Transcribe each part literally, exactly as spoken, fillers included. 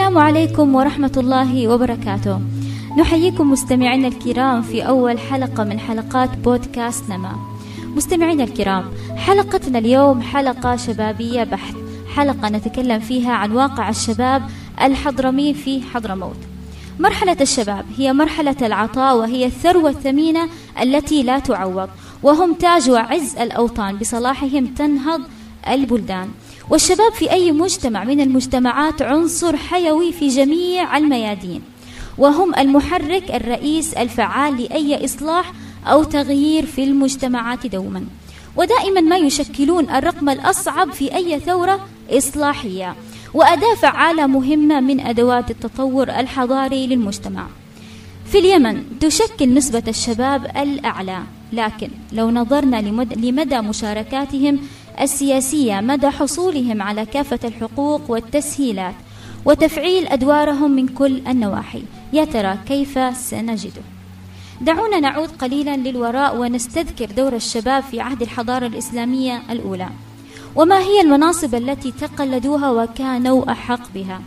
السلام عليكم ورحمة الله وبركاته. نحييكم مستمعينا الكرام في أول حلقة من حلقات بودكاست نماء. مستمعينا الكرام، حلقتنا اليوم حلقة شبابية بحت، حلقة نتكلم فيها عن واقع الشباب الحضرمي في حضرموت. مرحلة الشباب هي مرحلة العطاء، وهي الثروة الثمينة التي لا تعوض، وهم تاج وعز الأوطان، بصلاحهم تنهض البلدان. والشباب في أي مجتمع من المجتمعات عنصر حيوي في جميع الميادين، وهم المحرك الرئيس الفعال لأي إصلاح أو تغيير في المجتمعات دوما، ودائما ما يشكلون الرقم الأصعب في أي ثورة إصلاحية، وأداة فعالة مهمة من أدوات التطور الحضاري للمجتمع. في اليمن تشكل نسبة الشباب الأعلى، لكن لو نظرنا لمدى مشاركاتهم السياسية مدى حصولهم على كافة الحقوق والتسهيلات وتفعيل أدوارهم من كل النواحي، يا ترى كيف سنجده؟ دعونا نعود قليلا للوراء ونستذكر دور الشباب في عهد الحضارة الإسلامية الأولى، وما هي المناصب التي تقلدوها وكانوا أحق بها.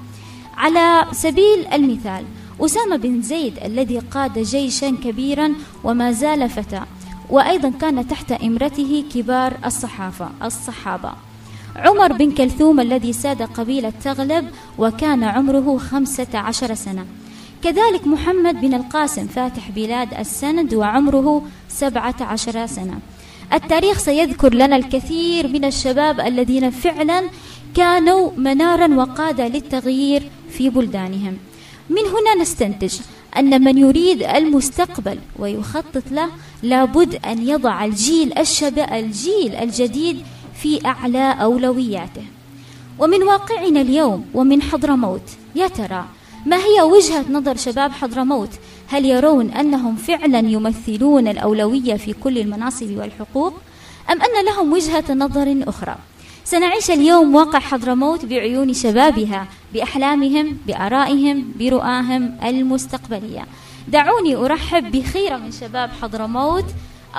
على سبيل المثال أسامة بن زيد الذي قاد جيشا كبيرا وما زال فتى، وأيضا كان تحت إمرته كبار الصحافة الصحابة. عمر بن كلثوم الذي ساد قبيلة تغلب وكان عمره خمسة عشر سنة. كذلك محمد بن القاسم فاتح بلاد السند وعمره سبعة عشر سنة. التاريخ سيذكر لنا الكثير من الشباب الذين فعلا كانوا منارا وقادة للتغيير في بلدانهم. من هنا نستنتج أن من يريد المستقبل ويخطط له لابد أن يضع الجيل الشباب الجيل الجديد في أعلى أولوياته. ومن واقعنا اليوم ومن حضرموت، يا ترى ما هي وجهة نظر شباب حضرموت؟ هل يرون أنهم فعلا يمثلون الأولوية في كل المناصب والحقوق، أم أن لهم وجهة نظر أخرى؟ سنعيش اليوم واقع حضرموت بعيون شبابها، بأحلامهم، بآرائهم، برؤاهم المستقبلية. دعوني أرحب بخير من شباب حضرموت.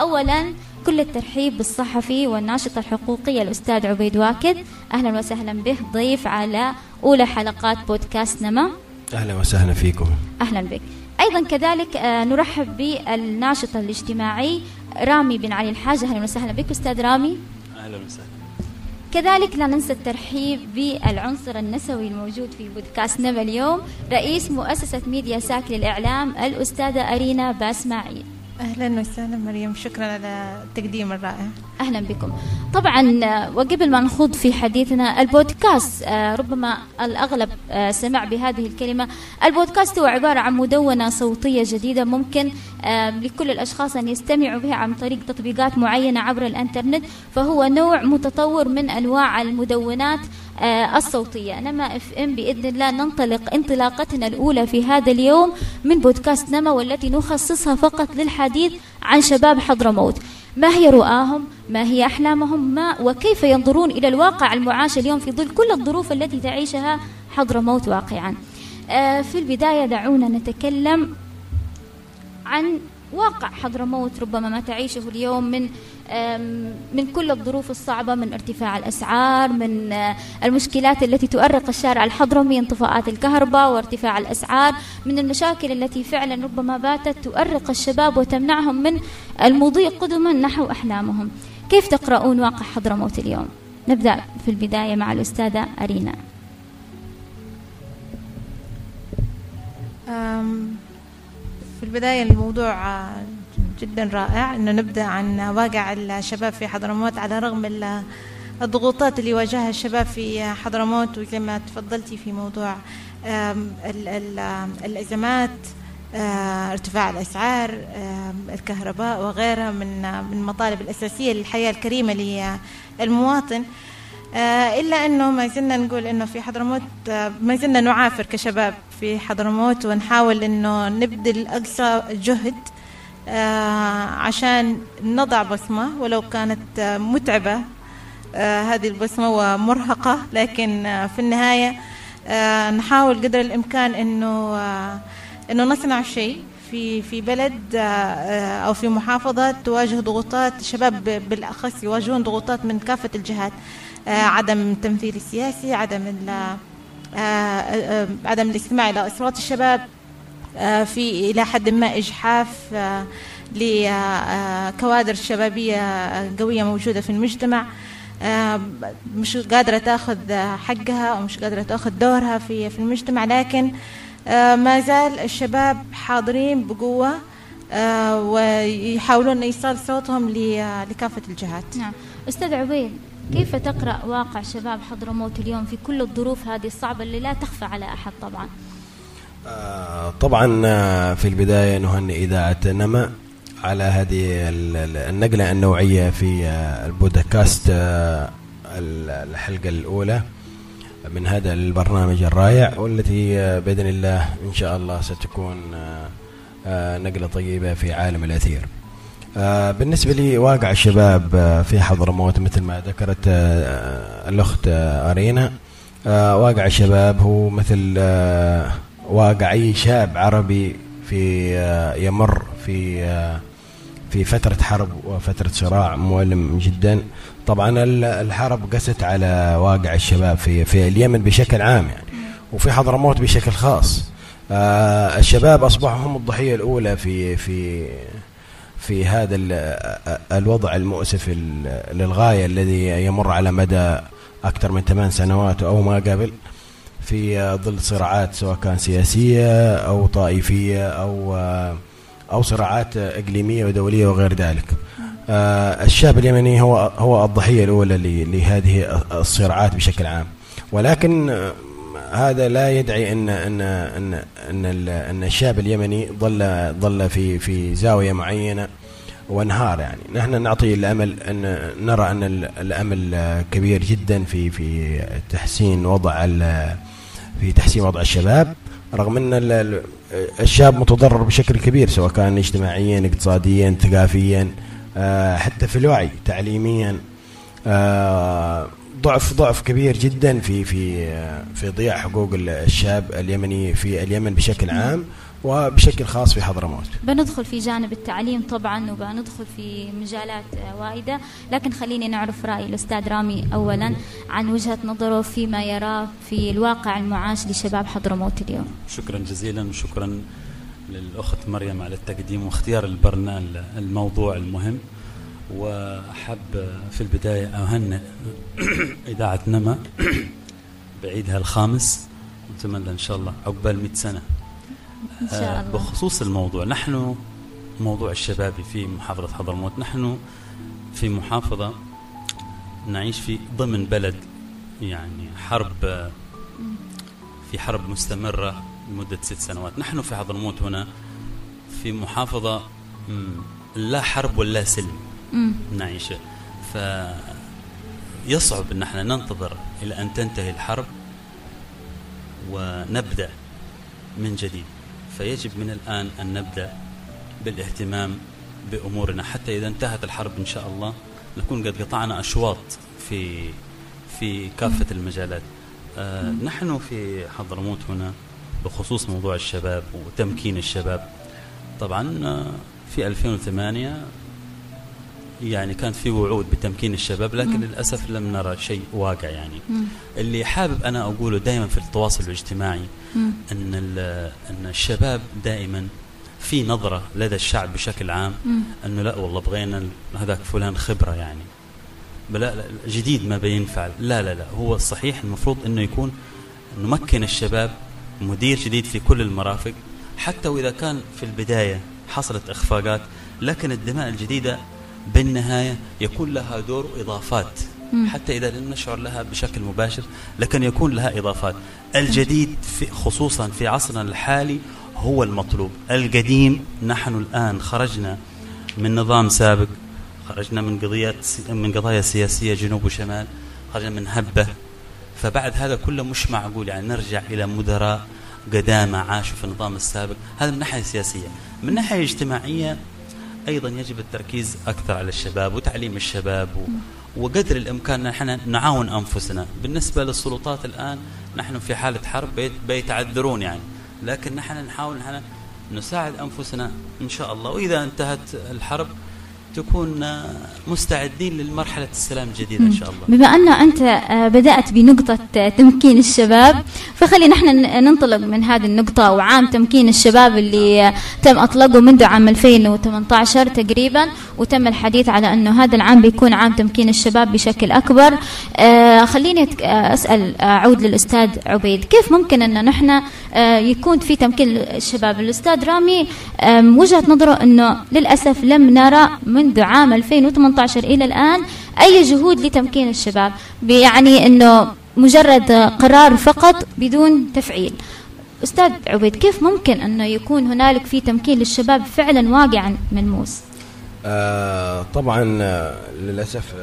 أولا كل الترحيب بالصحفي والناشط الحقوقي الأستاذ عبيد واكد، أهلا وسهلا به، ضيف على أولى حلقات بودكاست نما. أهلا وسهلا فيكم. أهلا بك. أيضا كذلك نرحب بالناشط الاجتماعي رامي بن علي الحاج، أهلا وسهلا بك أستاذ رامي. أهلا وسهلا. كذلك لا ننسى الترحيب بالعنصر النسوي الموجود في بودكاست نبا اليوم، رئيس مؤسسة ميديا ساكل الإعلام الأستاذة أرينا باسماعيل. أهلا وسهلا مريم، شكرا على التقديم الرائع. أهلا بكم. طبعا وقبل ما نخوض في حديثنا، البودكاست ربما الأغلب سمع بهذه الكلمة، البودكاست هو عبارة عن مدونة صوتية جديدة ممكن لكل الأشخاص أن يستمعوا بها عن طريق تطبيقات معينة عبر الإنترنت، فهو نوع متطور من أنواع المدونات الصوتية. نما اف ام بإذن الله ننطلق انطلاقتنا الأولى في هذا اليوم من بودكاست نما، والتي نخصصها فقط للحديث عن شباب حضرموت، ما هي رؤاهم، ما هي أحلامهم، ما وكيف ينظرون إلى الواقع المعاش اليوم في ظل كل الظروف التي تعيشها حضرموت واقعا. في البداية دعونا نتكلم عن واقع حضرموت، ربما ما تعيشه اليوم من من كل الظروف الصعبة، من ارتفاع الأسعار، من المشكلات التي تؤرق الشارع الحضرمي، انطفاءات الكهرباء وارتفاع الأسعار، من المشاكل التي فعلا ربما باتت تؤرق الشباب وتمنعهم من المضي قدما نحو أحلامهم. كيف تقرؤون واقع حضرموت اليوم؟ نبدأ في البداية مع الأستاذة أرينا. أم في البداية الموضوع جدا رائع، إنه نبدأ عن واقع الشباب في حضرموت على رغم الضغوطات اللي واجهها الشباب في حضرموت، وكما تفضلتي في موضوع الأزمات، ارتفاع الأسعار، الكهرباء وغيرها من المطالب الأساسية للحياة الكريمة للمواطن. إلا أنه ما زلنا نقول أنه في حضرموت ما زلنا نعافر كشباب في حضرموت، ونحاول أنه نبذل أقصى جهد عشان نضع بصمة، ولو كانت متعبة هذه البصمة ومرهقة، لكن في النهاية نحاول قدر الإمكان أنه أنه نصنع شيء في في بلد أو في محافظة تواجه ضغوطات، الشباب بالأخص يواجهون ضغوطات من كافة الجهات، عدم التمثيل السياسي، عدم عدم الاستماع إلى أصوات الشباب، في إلى حد ما إجحاف لكوادر شبابية قوية موجودة في المجتمع، مش قادرة تأخذ حقها أو مش قادرة تأخذ دورها في في المجتمع. لكن ما زال الشباب حاضرين بقوة ويحاولون أن يصل صوتهم لكافة الجهات. نعم. أستاذ عبيد، كيف تقرأ واقع شباب حضرموت اليوم في كل الظروف هذه الصعبة اللي لا تخفى على أحد؟ طبعا طبعا في البداية نهنئ إذاعة نماء على هذه النقلة النوعية في البودكاست، الحلقة الأولى من هذا البرنامج الرائع، والتي بإذن الله إن شاء الله ستكون نقلة طيبة في عالم الأثير. بالنسبة لي واقع الشباب في حضرموت مثل ما ذكرت الأخت أرينا، واقع الشباب هو مثل واقع أي شاب عربي في يمر في في فترة حرب وفترة صراع مؤلم جدا. طبعا الحرب قست على واقع الشباب في في اليمن بشكل عام يعني، وفي حضرموت بشكل خاص. الشباب أصبحوا هم الضحية الأولى في في في هذا الوضع المؤسف للغاية الذي يمر على مدى أكثر من ثمان سنوات أو ما قبل، في ظل صراعات سواء كان سياسية أو طائفية أو أو صراعات إقليمية ودولية وغير ذلك. الشاب اليمني هو هو الضحية الأولى لهذه الصراعات بشكل عام، ولكن هذا لا يدعي ان ان ان ان, أن الشاب اليمني ظل ظل في في زاويه معينه وانهار. يعني نحن نعطي الامل، ان نرى ان الامل كبير جدا في في تحسين وضع في تحسين وضع الشباب، رغم ان الشاب متضرر بشكل كبير سواء كان اجتماعيا اقتصاديا ثقافيا، حتى في الوعي تعليميا. ضعف ضعف كبير جدا في في في ضياع حقوق الشاب اليمني في اليمن بشكل عام وبشكل خاص في حضرموت. بندخل في جانب التعليم طبعا، وبندخل في مجالات وايدة، لكن خليني نعرف رأي الأستاذ رامي أولا عن وجهة نظره فيما يراه في الواقع المعاش لشباب حضرموت اليوم. شكرا جزيلا، وشكرا للأخت مريم على التقديم واختيار البرنامج الموضوع المهم. وأحب في البداية أهنئ إذاعة نماء بعيدها الخامس، نتمنى إن شاء الله عقبال مئة سنة إن شاء الله. بخصوص الموضوع، نحن موضوع الشبابي في محافظة حضرموت، نحن في محافظة نعيش في ضمن بلد يعني حرب، في حرب مستمرة لمدة ست سنوات. نحن في حضرموت هنا في محافظة لا حرب ولا سلم نعيشه، فيصعب ان احنا ننتظر الى ان تنتهي الحرب ونبدا من جديد. فيجب من الان ان نبدا بالاهتمام بامورنا، حتى اذا انتهت الحرب ان شاء الله نكون قد قطعنا اشواط في في كافه المجالات. آه نحن في حضرموت هنا بخصوص موضوع الشباب وتمكين الشباب، طبعا في ألفين وثمانية يعني كانت في وعود بتمكين الشباب، لكن مم. للأسف لم نرى شيء واقع يعني. مم. اللي حابب أنا أقوله دائما في التواصل الاجتماعي مم. أن أن الشباب دائما في نظرة لدى الشعب بشكل عام مم. أنه لا والله بغينا هذاك فلان خبرة يعني بلا لا جديد ما بينفعل. لا لا لا، هو الصحيح المفروض أنه يكون نمكن الشباب مدير جديد في كل المرافق، حتى وإذا كان في البداية حصلت إخفاقات، لكن الدماء الجديدة بالنهاية يكون لها دور وإضافات، حتى إذا لم نشعر لها بشكل مباشر لكن يكون لها إضافات. الجديد في خصوصا في عصرنا الحالي هو المطلوب. القديم نحن الآن خرجنا من نظام سابق، خرجنا من قضية من قضايا سياسية جنوب وشمال، خرجنا من هبة، فبعد هذا كله مش معقول يعني نرجع إلى مدراء قدامى عاشوا في النظام السابق. هذا من ناحية سياسية. من ناحية اجتماعية أيضا يجب التركيز أكثر على الشباب وتعليم الشباب، وقدر الإمكان نحن نعاون أنفسنا. بالنسبة للسلطات الآن نحن في حالة حرب بيتعذرون يعني، لكن نحن نحاول نحن نساعد أنفسنا إن شاء الله، وإذا انتهت الحرب تكون مستعدين للمرحلة السلام الجديدة إن شاء الله. بما أن أنت بدأت بنقطة تمكين الشباب، فخلينا احنا ننطلق من هذه النقطة وعام تمكين الشباب اللي تم أطلقه منذ عام ألفين وثمانية عشر تقريبا، وتم الحديث على أنه هذا العام بيكون عام تمكين الشباب بشكل أكبر. خليني أسأل، أعود للأستاذ عبيد، كيف ممكن أن نحن يكون في تمكين الشباب؟ الأستاذ رامي وجهة نظره أنه للأسف لم نرى منذ عام ألفين وثمانية عشر إلى الآن أي جهود لتمكين الشباب، يعني أنه مجرد قرار فقط بدون تفعيل. أستاذ عبيد، كيف ممكن أنه يكون هنالك في تمكين للشباب فعلا واقعا ملموس؟ آه طبعا للأسف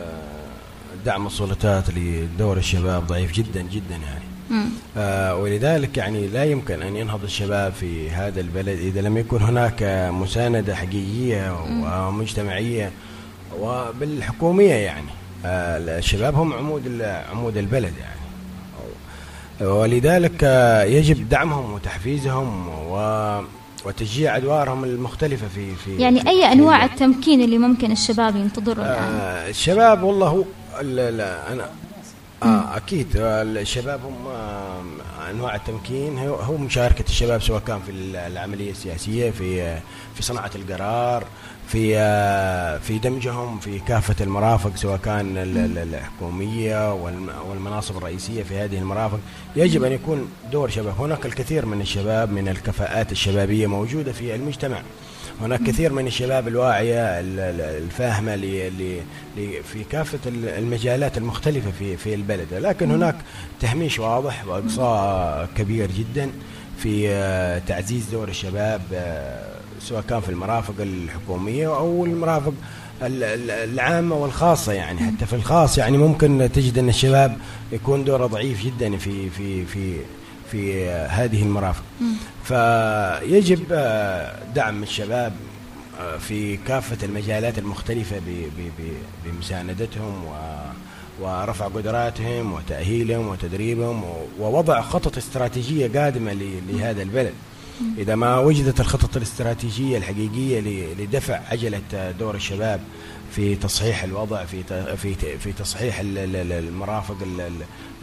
دعم السلطات لدور الشباب ضعيف جدا جدا يعني، آه ولذلك يعني لا يمكن أن ينهض الشباب في هذا البلد إذا لم يكن هناك مساندة حقيقية ومجتمعية وبالحكومية يعني. آه الشباب هم عمود عمود البلد يعني، ولذلك يجب دعمهم وتحفيزهم و وتشجيع أدوارهم المختلفة في في يعني أي في أنواع التمكين اللي ممكن الشباب ينتظروا الآن. آه الشباب والله هو لا لا أنا آه أكيد الشباب هم آه أنواع التمكين هو, هو مشاركة الشباب، سواء كان في العملية السياسية، في في صناعة القرار، في آه في دمجهم في كافة المرافق، سواء كان الحكومية والمناصب الرئيسية في هذه المرافق. يجب أن يكون دور شباب. هناك الكثير من الشباب من الكفاءات الشبابية موجودة في المجتمع، هناك كثير من الشباب الواعية الفاهمة في كافة المجالات المختلفة في في البلد، لكن هناك تهميش واضح وإقصاء كبير جدا في تعزيز دور الشباب، سواء كان في المرافق الحكومية أو المرافق العامة والخاصة يعني. حتى في الخاص يعني ممكن تجد أن الشباب يكون دوره ضعيف جدا في في في في هذه المرافق. فيجب دعم الشباب في كافة المجالات المختلفة بمساندتهم ورفع قدراتهم وتأهيلهم وتدريبهم ووضع خطط استراتيجية قادمة لهذا البلد. إذا ما وجدت الخطط الاستراتيجية الحقيقية لدفع عجلة دور الشباب في تصحيح الوضع، في في في تصحيح المرافق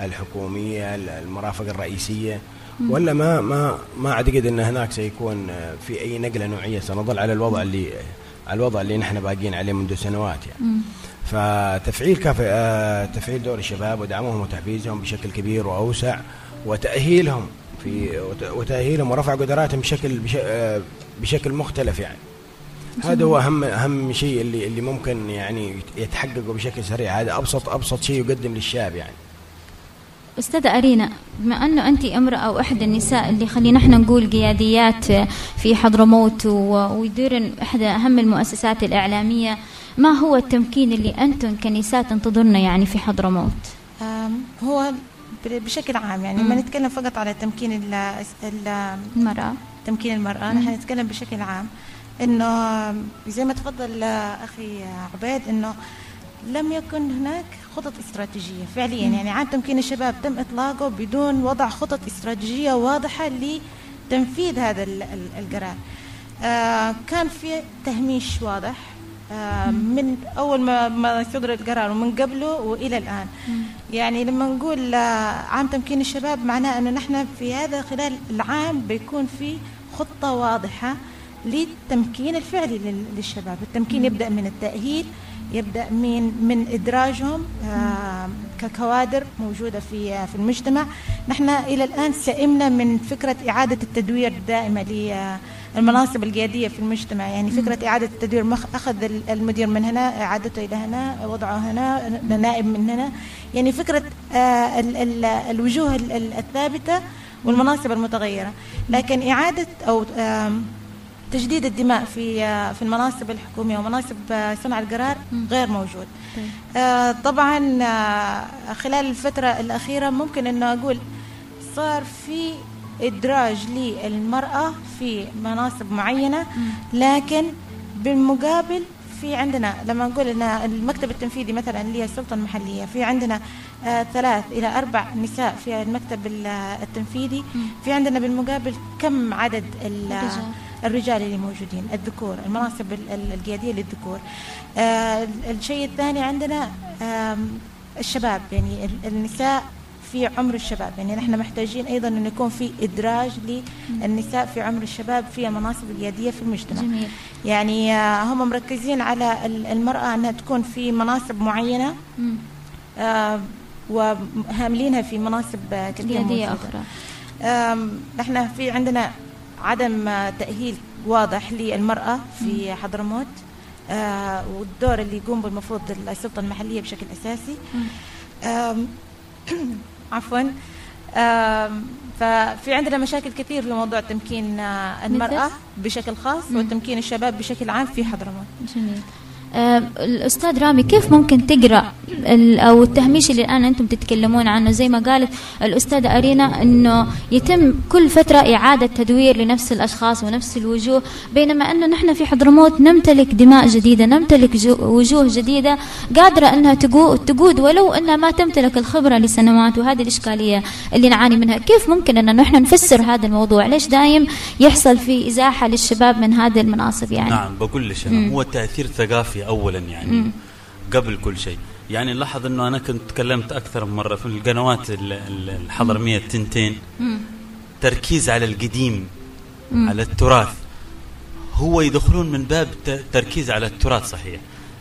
الحكومية، المرافق الرئيسية، ولا ما ما ما أعتقد أن هناك سيكون في أي نقلة نوعية. سنظل على الوضع اللي على الوضع اللي نحن باقين عليه منذ سنوات يعني. فتفعيل تفعيل دور الشباب ودعمهم وتحفيزهم بشكل كبير وأوسع، وتأهيلهم في وتأهيلهم ورفع قدراتهم بشكل بشكل مختلف يعني. هذا هو أهم أهم شيء اللي اللي ممكن يعني يتحققه بشكل سريع. هذا أبسط أبسط شيء يقدم للشاب يعني. أستاذة أرينا، بما أنه أنت امرأة وإحدى النساء اللي خلينا احنا نقول قياديات في حضرموت ويديرن إحدى أهم المؤسسات الإعلامية، ما هو التمكين اللي أنتم كنساء تنتظرنا يعني في حضرموت؟ هو بشكل عام يعني ما نتكلم فقط على تمكين المرأة، تمكين المرأة نحن نتكلم بشكل عام، إنه زي ما تفضل أخي عبيد إنه لم يكن هناك خطط استراتيجية فعليا يعني. عام تمكين الشباب تم إطلاقه بدون وضع خطط استراتيجية واضحة لتنفيذ هذا القرار. آه كان في تهميش واضح آه من أول ما ما صدر القرار ومن قبله وإلى الآن يعني. لما نقول عام تمكين الشباب معناه إنه نحن في هذا خلال العام بيكون في خطة واضحة للتمكين الفعلي للشباب. التمكين يبدأ من التأهيل، يبدأ من من إدراجهم ككوادر موجودة في في المجتمع. نحن إلى الآن سئمنا من فكرة إعادة التدوير الدائمة للمناصب القيادية في المجتمع يعني. فكرة إعادة التدوير، أخذ المدير من هنا إعادته إلى هنا، وضعه هنا، نائب من هنا يعني. فكرة الوجوه الثابتة والمناصب المتغيرة، لكن إعادة أو تجديد الدماء في في المناصب الحكومية ومناصب صنع القرار غير موجود. طبعا خلال الفترة الأخيرة ممكن أنه أقول صار في إدراج للمرأة في مناصب معينة، لكن بالمقابل في عندنا لما نقول أن المكتب التنفيذي مثلا اللي هي السلطة المحلية في عندنا آه ثلاث إلى أربع نساء في المكتب التنفيذي، في عندنا بالمقابل كم عدد الرجال اللي موجودين، الذكور، المناصب القيادية للذكور. آه الشيء الثاني عندنا آه الشباب، يعني النساء في عمر الشباب، يعني نحن محتاجين أيضا أن يكون في إدراج للنساء في عمر الشباب في المناصب القيادية في المجتمع. جميل. يعني آه هم مركزين على المرأة أنها تكون في مناصب معينة آه وهاملينها في مناصب كثيرة قيادية أخرى. نحن في عندنا عدم تأهيل واضح للمرأة في حضرموت آه والدور اللي يقوم بالمفروض السلطة المحلية بشكل أساسي. عفوا ففي عندنا مشاكل كثير في موضوع تمكين المرأة بشكل خاص وتمكين الشباب بشكل عام في حضرموت. جميل. آه الأستاذ رامي، كيف ممكن تقرأ أو التهميش اللي الآن أنتم تتكلمون عنه؟ زي ما قالت الأستاذة أرينا أنه يتم كل فترة إعادة تدوير لنفس الأشخاص ونفس الوجوه، بينما أنه نحن في حضرموت نمتلك دماء جديدة، نمتلك وجوه جديدة قادرة أنها تقود ولو أنها ما تمتلك الخبرة لسنوات، وهذه الإشكالية اللي نعاني منها. كيف ممكن أن نحن نفسر هذا الموضوع؟ ليش دايم يحصل في إزاحة للشباب من هذه المناصب؟ يعني نعم، بقول لك أنا هو تأثير ثقافي اولا، يعني مم. قبل كل شيء. يعني نلاحظ انه انا كنت تكلمت اكثر من مره في القنوات الحضرميه التنتين، مم. تركيز على القديم، مم. على التراث. هو يدخلون من باب تركيز على التراث صحيح،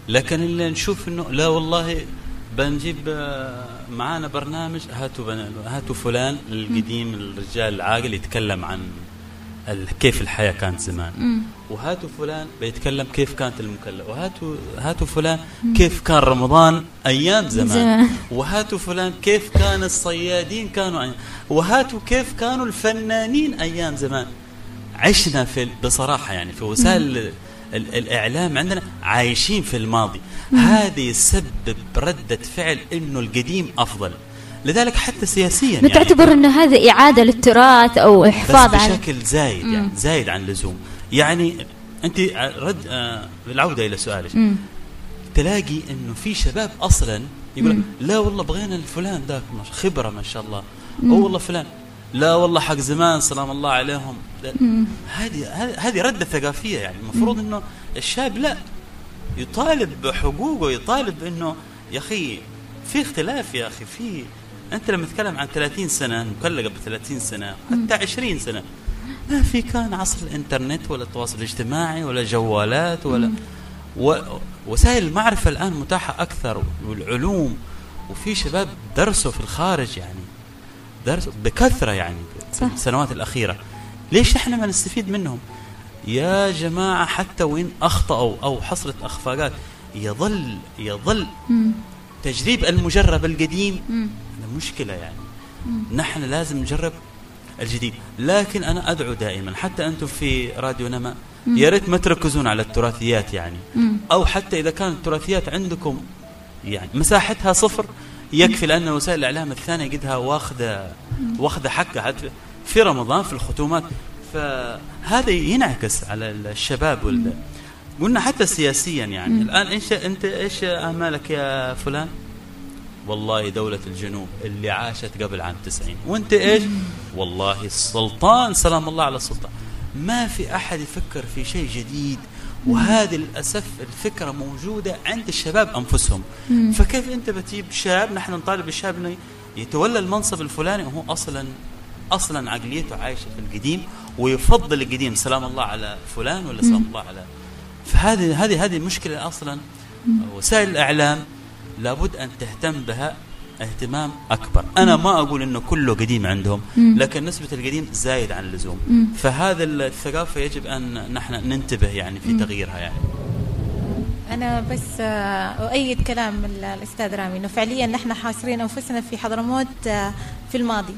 لكن اللي نشوف انه لا والله بنجيب معانا برنامج هاتوا هاتوا فلان القديم، الرجال العاقل يتكلم عن كيف الحياة كانت زمان، مم. وهاتوا فلان بيتكلم كيف كانت المكلف، وهاتوا هاتوا فلان كيف كان رمضان أيام زمان، زمان. وهاتوا فلان كيف كان الصيادين كانوا أيام، وهاتوا كيف كانوا الفنانين أيام زمان. عشنا في بصراحة يعني في وسائل الإعلام عندنا عايشين في الماضي، مم. هذه سبب ردة فعل إنه القديم أفضل، لذلك حتى سياسيا نتعتبر يعني انه هذا اعاده للتراث او احفاظ بس بشكل على زايد، يعني زايد عن اللزوم. يعني انت رد آه بالعوده الى سؤالك، مم. تلاقي انه في شباب اصلا يقول لا والله بغينا الفلان ذاك خبره ما شاء الله، او والله فلان لا والله حق زمان سلام الله عليهم. هذه هذه رده ثقافيه، يعني المفروض انه الشاب لا يطالب بحقوقه، يطالب انه يا اخي في اختلاف، يا اخي في أنت لما تتكلم عن ثلاثين سنة مكلقة ب ثلاثين سنة حتى عشرين سنة، ما في كان عصر الإنترنت ولا التواصل الاجتماعي ولا جوالات ولا و... وسائل المعرفة الآن متاحة أكثر، والعلوم، وفي شباب درسوا في الخارج يعني درسوا بكثرة يعني في السنوات الأخيرة. ليش إحنا ما نستفيد منهم يا جماعة؟ حتى وإن أخطأوا أو حصلت أخفاقات يظل يظل تجريب المجرب القديم مشكلة، يعني مم. نحن لازم نجرب الجديد. لكن أنا أدعو دائما حتى أنتم في راديو نماء يا ريت ما تركزون على التراثيات، يعني مم. أو حتى إذا كانت التراثيات عندكم يعني مساحتها صفر يكفي، لأن وسائل الإعلام الثانية قدها واخذة واخذة حقها حتى في رمضان في الختومات، فهذا ينعكس على الشباب وال... قلنا حتى سياسيا يعني مم. الآن إيش أنت إيش أعمالك يا فلان؟ والله دولة الجنوب اللي عاشت قبل عام تسعين، وانت ايش؟ والله السلطان سلام الله على السلطان. ما في أحد يفكر في شيء جديد، وهذه للأسف الفكرة موجودة عند الشباب أنفسهم. فكيف أنت بتجيب شاب، نحن نطالب الشاب أنه يتولى المنصب الفلاني وهو أصلا أصلا عقليته عايشة في القديم ويفضل القديم سلام الله على فلان ولا سلام الله على، فهذه هذه هذه مشكلة أصلا وسائل الإعلام لابد أن تهتم بها اهتمام أكبر. أنا ما أقول أنه كله قديم عندهم، لكن نسبة القديم زايد عن اللزوم، فهذا الثقافة يجب أن نحن ننتبه يعني في تغييرها. يعني أنا بس أؤيد كلام الأستاذ رامي أنه فعليا نحن حاصرين أنفسنا في حضرموت في الماضي،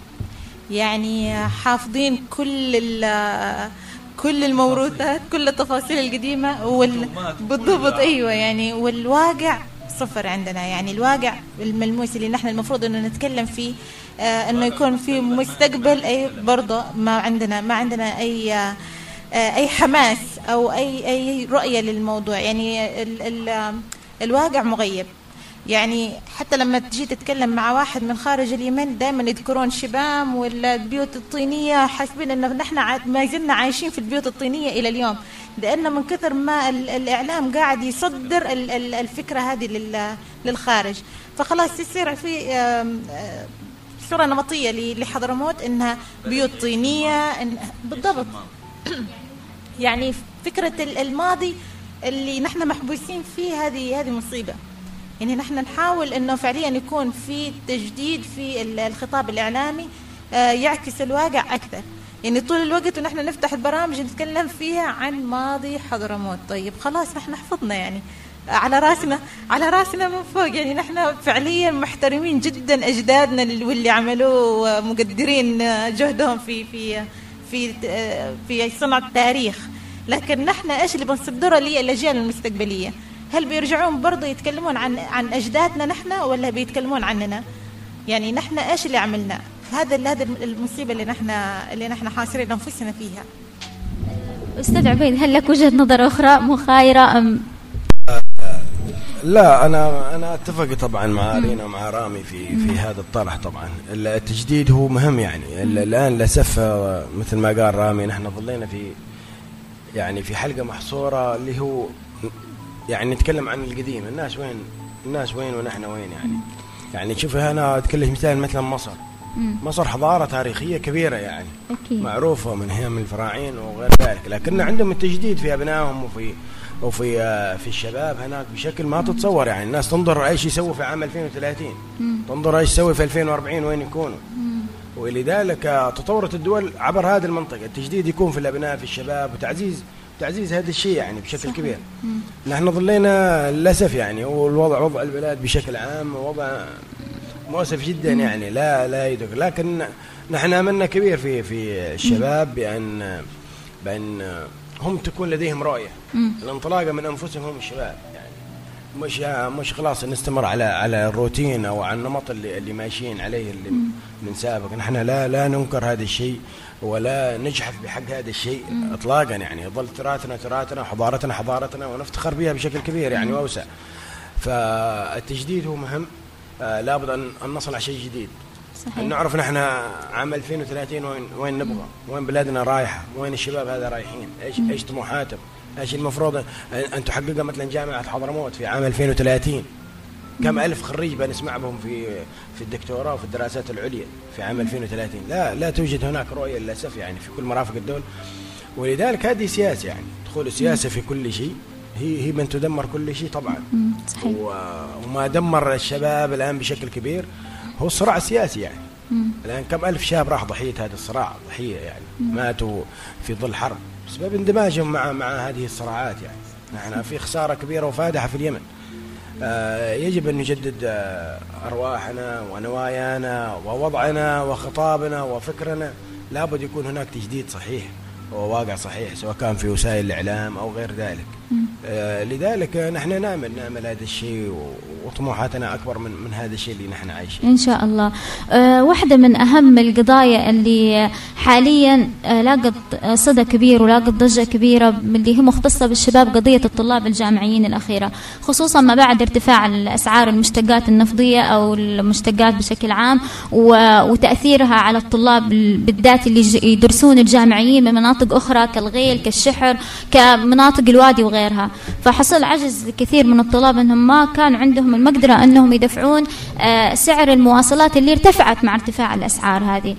يعني حافظين كل ال كل الموروثات، كل التفاصيل القديمة وال... بالضبط. أيوة يعني والواقع صفر عندنا، يعني الواقع الملموس اللي نحن المفروض انه نتكلم فيه آه انه يكون في مستقبل، اي برضه ما عندنا ما عندنا اي آه اي حماس او اي اي رؤيه للموضوع. يعني ال ال الواقع مغيب، يعني حتى لما تجي تتكلم مع واحد من خارج اليمن دائما يذكرون شبام ولا البيوت الطينيه، حاسبين انه نحن ما زلنا عايشين في البيوت الطينيه الى اليوم، لان من كثر ما الاعلام قاعد يصدر الفكره هذه للخارج، فخلاص يصير في صوره نمطيه لحضرموت انها بيوت طينيه. بالضبط، يعني فكره الماضي اللي نحن محبوسين فيه، هذه هذه مصيبه. يعني نحن نحاول انه فعليا يكون في تجديد في الخطاب الاعلامي يعكس الواقع اكثر. يعني طول الوقت ونحن نفتح البرامج نتكلم فيها عن ماضي حضرموت، طيب خلاص نحن حفظنا يعني على راسنا على راسنا من فوق، يعني نحن فعليا محترمين جدا اجدادنا واللي عملوه ومقدرين جهدهم في في في في صنع التاريخ، لكن نحن ايش اللي بنصدره للاجيال المستقبليه؟ هل بيرجعون برضه يتكلمون عن عن اجدادنا نحن ولا بيتكلمون عننا؟ يعني نحن ايش اللي عملناه؟ هذا هذا المصيبه اللي نحن اللي نحن حاصرين انفسنا فيها. استاذ عبيد، هل لك وجهه نظر اخرى مخايره ام؟ لا، انا انا اتفق طبعا مع رينا ومع رامي في في هذا الطرح. طبعا التجديد هو مهم، يعني الان للاسف مثل ما قال رامي نحن ظلينا في يعني في حلقه محصوره اللي هو يعني نتكلم عن القديم، الناس وين الناس وين ونحن وين. يعني يعني شوف انا اتكلم مثال مثلا مصر مصر حضاره تاريخيه كبيره، يعني أكيد معروفه من ايام الفراعين وغير ذلك، لكن عندهم التجديد في ابنائهم وفي وفي في الشباب هناك بشكل ما تتصور. يعني الناس تنظر ايش يسوي في عام ألفين وثلاثين، تنظر ايش يسوي في ألفين وأربعين، وين يكونوا. ولذلك تطورت الدول عبر هذه المنطقه، التجديد يكون في الابناء في الشباب وتعزيز تعزيز هذا الشيء يعني بشكل صحيح. كبير. مم. نحن ظلينا للاسف يعني، والوضع وضع البلاد بشكل عام وضع مؤسف جدا. مم. يعني لا لا يدرك، لكن نحن املنا كبير في في الشباب بان بان هم تكون لديهم رؤيه، الانطلاقه من انفسهم الشباب، يعني مش مش خلاص نستمر على على الروتين او على النمط اللي اللي ماشيين عليه اللي من سابق. نحن لا لا ننكر هذا الشيء ولا نجحف بحق هذا الشيء اطلاقا، يعني يظل تراثنا تراثنا وحضارتنا حضارتنا ونفتخر بها بشكل كبير يعني واوسع. فالتجديد هو مهم، آه لابد ان نصنع شيء جديد، أن نعرف نحن عام ألفين وثلاثين وين وين نبغى، وين بلادنا رايحه، وين الشباب هذا رايحين، ايش ايش طموحاتهم، ايش المفروض ان تحققها مثلا جامعه حضرموت في عام ألفين وثلاثين، كم ألف خريج بنسمع بهم في في الدكتوراه وفي الدراسات العليا في عام ألفين وثلاثين. لا لا توجد هناك رؤية للأسف يعني في كل مرافق الدول، ولذلك هذه سياسة، يعني دخول السياسة في كل شيء هي هي من تدمر كل شيء طبعا. صحيح. وما دمر الشباب الآن بشكل كبير هو صراع سياسي، يعني الآن كم ألف شاب راح ضحية هذا الصراع، ضحية يعني ماتوا في ظل حرب بسبب اندماجهم مع مع هذه الصراعات. يعني نحن في خسارة كبيرة وفادحة في اليمن، آه يجب أن نجدد آه أرواحنا ونوايانا ووضعنا وخطابنا وفكرنا، لابد يكون هناك تجديد صحيح وواقع صحيح سواء كان في وسائل الإعلام أو غير ذلك. آه لذلك آه نحن نعمل نعمل هذا الشيء، وطموحاتنا أكبر من من هذا الشيء اللي نحن عايشين إن شاء الله. آه واحدة من أهم القضايا اللي حاليا آه لاقت صدى كبير ولاقت ضجة كبيرة اللي هي مختصة بالشباب، قضية الطلاب الجامعيين الأخيرة، خصوصا ما بعد ارتفاع الأسعار المشتقات النفطية أو المشتقات بشكل عام وتأثيرها على الطلاب بالذات اللي يدرسون الجامعيين من مناطق أخرى كالغيل كالشحر كمناطق الوادي وغيرها. فحصل عجز كثير من الطلاب أنهم ما كان عندهم المقدرة أنهم يدفعون سعر المواصلات اللي ارتفعت مع ارتفاع الأسعار هذه،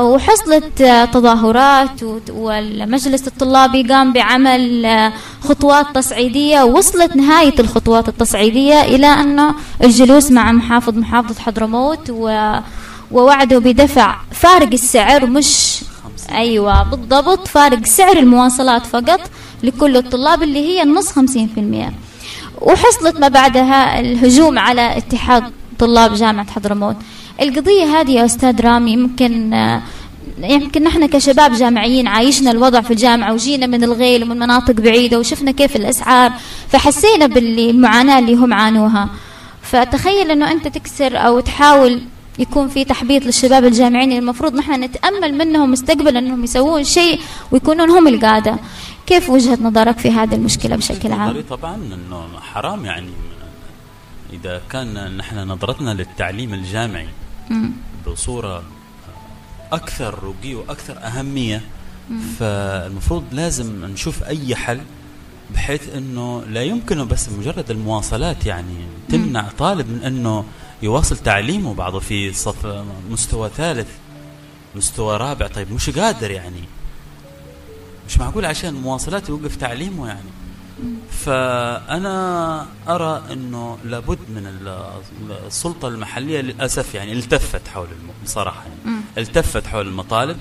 وحصلت تظاهرات والمجلس الطلابي قام بعمل خطوات تصعيدية، وصلت نهاية الخطوات التصعيدية إلى أنه الجلوس مع محافظ محافظة حضرموت ووعده بدفع فارق السعر، مش أيوة بالضبط فارق سعر المواصلات فقط لكل الطلاب اللي هي النص خمسين بالمئة. وحصلت ما بعدها الهجوم على اتحاد طلاب جامعة حضرموت. القضية هذه يا أستاذ رامي، يمكن يمكن نحن كشباب جامعيين عايشنا الوضع في الجامعة وجينا من الغيل ومن مناطق بعيدة وشفنا كيف الأسعار، فحسينا بالمعاناة اللي هم عانوها. فتخيل أنه أنت تكسر أو تحاول يكون في تحبيط للشباب الجامعيين، المفروض نحن نتأمل منهم مستقبلا أنهم يسوون شيء ويكونون هم القادة. كيف وجهة نظرك في هذه المشكلة بشكل عام؟ طبعا أنه حرام يعني إذا كان نحن نظرتنا للتعليم الجامعي بصورة أكثر رقي وأكثر أهمية، فالمفروض لازم نشوف أي حل بحيث أنه لا يمكنه بس مجرد المواصلات، يعني تمنع طالب من أنه يواصل تعليمه، بعضه في صف مستوى ثالث مستوى رابع، طيب مش قادر، يعني مش معقول عشان مواصلات يوقف تعليمه يعني. فأنا أرى أنه لابد من السلطة المحلية، للأسف يعني التفت حول الم... بصراحة يعني التفت حول المطالب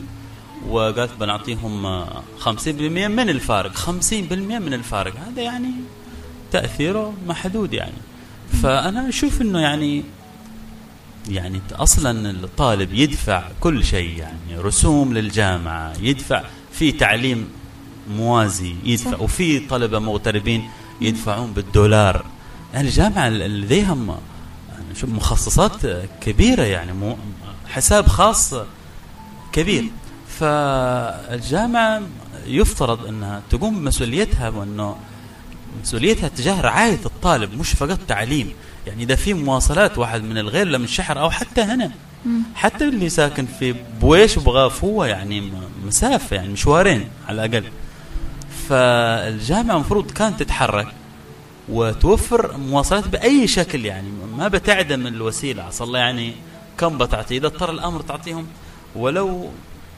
وقالت بنعطيهم خمسين بالمئة من الفارق، خمسين بالمئة من الفارق، هذا يعني تأثيره محدود يعني. فأنا أشوف أنه يعني يعني أصلا الطالب يدفع كل شيء، يعني رسوم للجامعة يدفع، في تعليم موازي يدفع، وفي طلبة مغتربين يدفعون بالدولار، يعني الجامعة لديهم مخصصات كبيرة، يعني مو حساب خاص كبير. فالجامعة يفترض أنها تقوم بمسؤوليتها، وأنه مسؤوليتها تجاه رعاية الطالب مش فقط تعليم، يعني إذا في مواصلات واحد من الغير لمن شحر، أو حتى هنا حتى اللي ساكن في بويش وبغاف هو يعني مسافة، يعني مشوارين على الأقل. فالجامعة مفروض كانت تتحرك وتوفر مواصلات بأي شكل، يعني ما بتعدم الوسيلة، عصلا يعني كم بتعطي، إذا اضطر الأمر تعطيهم ولو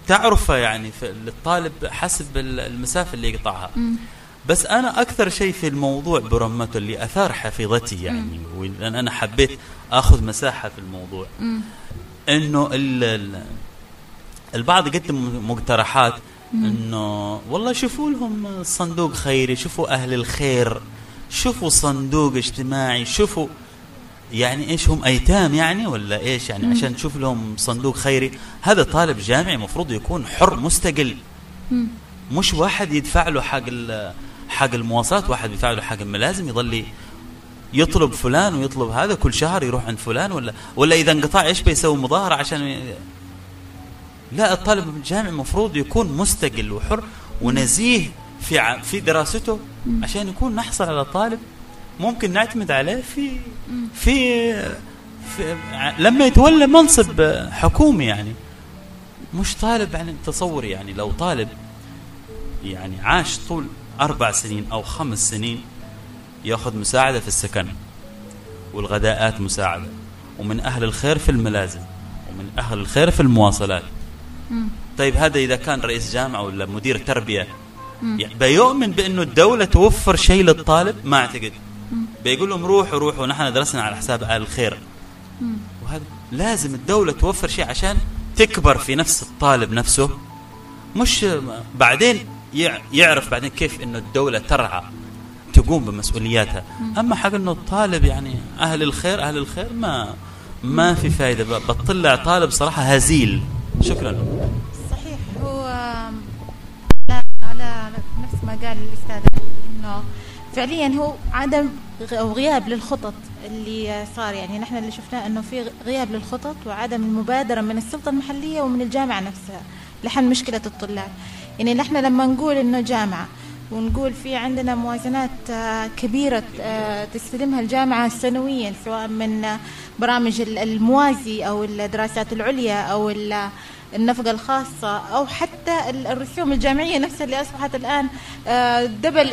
تعرفه يعني للطالب حسب المسافة اللي يقطعها. بس أنا أكثر شيء في الموضوع برمته اللي أثار حفيظتي يعني، وأن أنا حبيت أخذ مساحة في الموضوع، أنه البعض قدم مقترحات أنه والله شوفوا لهم صندوق خيري، شوفوا أهل الخير، شوفوا صندوق اجتماعي، شوفوا يعني إيش هم أيتام يعني ولا إيش يعني عشان تشوف لهم صندوق خيري. هذا طالب جامعي مفروض يكون حر مستقل، مش واحد يدفع له حق حق المواصلات، واحد يدفع له حق الملازم، يضل يطلب فلان ويطلب هذا كل شهر يروح عند فلان، ولا ولا إذا انقطع إيش بيسوي مظاهرة عشان ي... لا، الطالب الجامعي مفروض يكون مستقل وحر ونزيه في ع... في دراسته، عشان يكون نحصل على طالب ممكن نعتمد عليه في في, في... لما يتولى منصب حكومي، يعني مش طالب يعني تصور يعني لو طالب يعني عاش طول أربع سنين أو خمس سنين يأخذ مساعدة في السكن والغداءات مساعدة، ومن أهل الخير في الملازم، ومن أهل الخير في المواصلات. م. طيب هذا إذا كان رئيس جامعة ولا مدير تربية يعني بيؤمن بأنه الدولة توفر شيء للطالب؟ ما أعتقد. بيقول لهم روحوا روحوا نحن درسنا على حساب أهل الخير. م. وهذا لازم الدولة توفر شيء عشان تكبر في نفس الطالب نفسه، مش بعدين يعرف بعدين كيف أنه الدولة ترعى تقوم بمسؤولياتها. أما حق أنه الطالب يعني أهل الخير أهل الخير ما ما في فايدة، بتطلع طالب صراحة هزيل. شكرا. صحيح، هو على نفس ما قال الأستاذ أنه فعليا هو عدم أو غياب للخطط اللي صار، يعني نحن اللي شفناه أنه في غياب للخطط وعدم المبادرة من السلطة المحلية ومن الجامعة نفسها لحل مشكلة الطلاب. يعني نحن لما نقول إنه جامعة ونقول في عندنا موازنات كبيرة تستلمها الجامعة سنويا، سواء من برامج الموازي أو الدراسات العليا أو النفقة الخاصة أو حتى الرسوم الجامعية نفسها اللي أصبحت الآن دبل